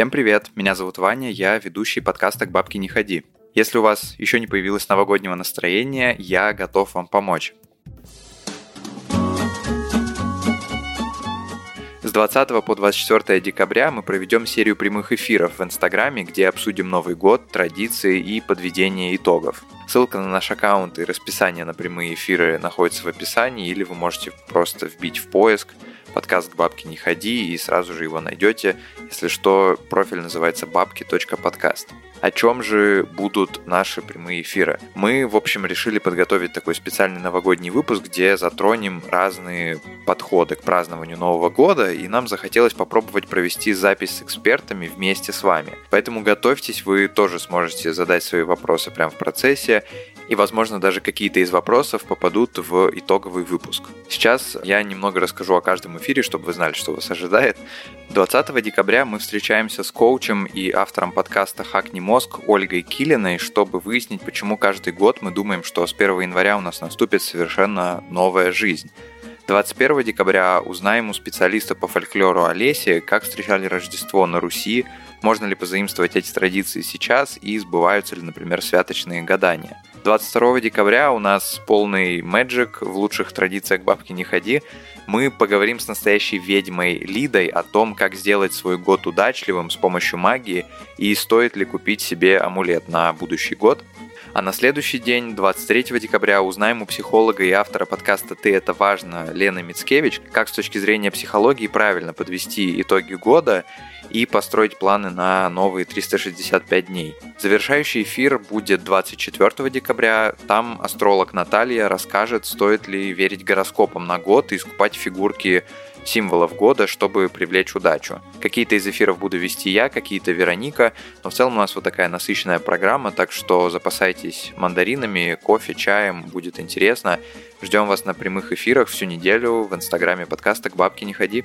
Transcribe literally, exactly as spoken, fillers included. Всем привет, меня зовут Ваня, я ведущий подкаста «К бабке не ходи». Если у вас еще не появилось новогоднего настроения, я готов вам помочь. С двадцатого по двадцать четвёртое декабря мы проведем серию прямых эфиров в Инстаграме, где обсудим Новый год, традиции и подведение итогов. Ссылка на наш аккаунт и расписание на прямые эфиры находится в описании, или вы можете просто вбить в поиск «Подкаст к бабке не ходи» и сразу же его найдете. Если что, профиль называется babki точка podcast. О чем же будут наши прямые эфиры? Мы, в общем, решили подготовить такой специальный новогодний выпуск, где затронем разные подходы к празднованию Нового года, и нам захотелось попробовать провести запись с экспертами вместе с вами. Поэтому готовьтесь, вы тоже сможете задать свои вопросы прямо в процессе, и, возможно, даже какие-то из вопросов попадут в итоговый выпуск. Сейчас я немного расскажу о каждом эфире, чтобы вы знали, что вас ожидает. двадцатого декабря мы встречаемся с коучем и автором подкаста «Хакни мозг» Ольгой Килиной, чтобы выяснить, почему каждый год мы думаем, что с первого января у нас наступит совершенно новая жизнь. двадцать первого декабря узнаем у специалиста по фольклору Олеси, как встречали Рождество на Руси, можно ли позаимствовать эти традиции сейчас и сбываются ли, например, святочные гадания. двадцать второго декабря у нас полный мэджик, в лучших традициях бабки не ходи. Мы поговорим с настоящей ведьмой Лидой о том, как сделать свой год удачливым с помощью магии и стоит ли купить себе амулет на будущий год. А на следующий день, двадцать третьего декабря, узнаем у психолога и автора подкаста «Ты это важно» Лены Мицкевич, как с точки зрения психологии правильно подвести итоги года и построить планы на новые триста шестьдесят пять дней. Завершающий эфир будет двадцать четвёртого декабря. Там астролог Наталья расскажет, стоит ли верить гороскопам на год и скупать фигурки символов года, чтобы привлечь удачу. Какие-то из эфиров буду вести я, какие-то Вероника, но в целом у нас вот такая насыщенная программа, так что запасайтесь мандаринами, кофе, чаем, будет интересно. Ждем вас на прямых эфирах всю неделю в инстаграме подкаста «К бабке не ходи».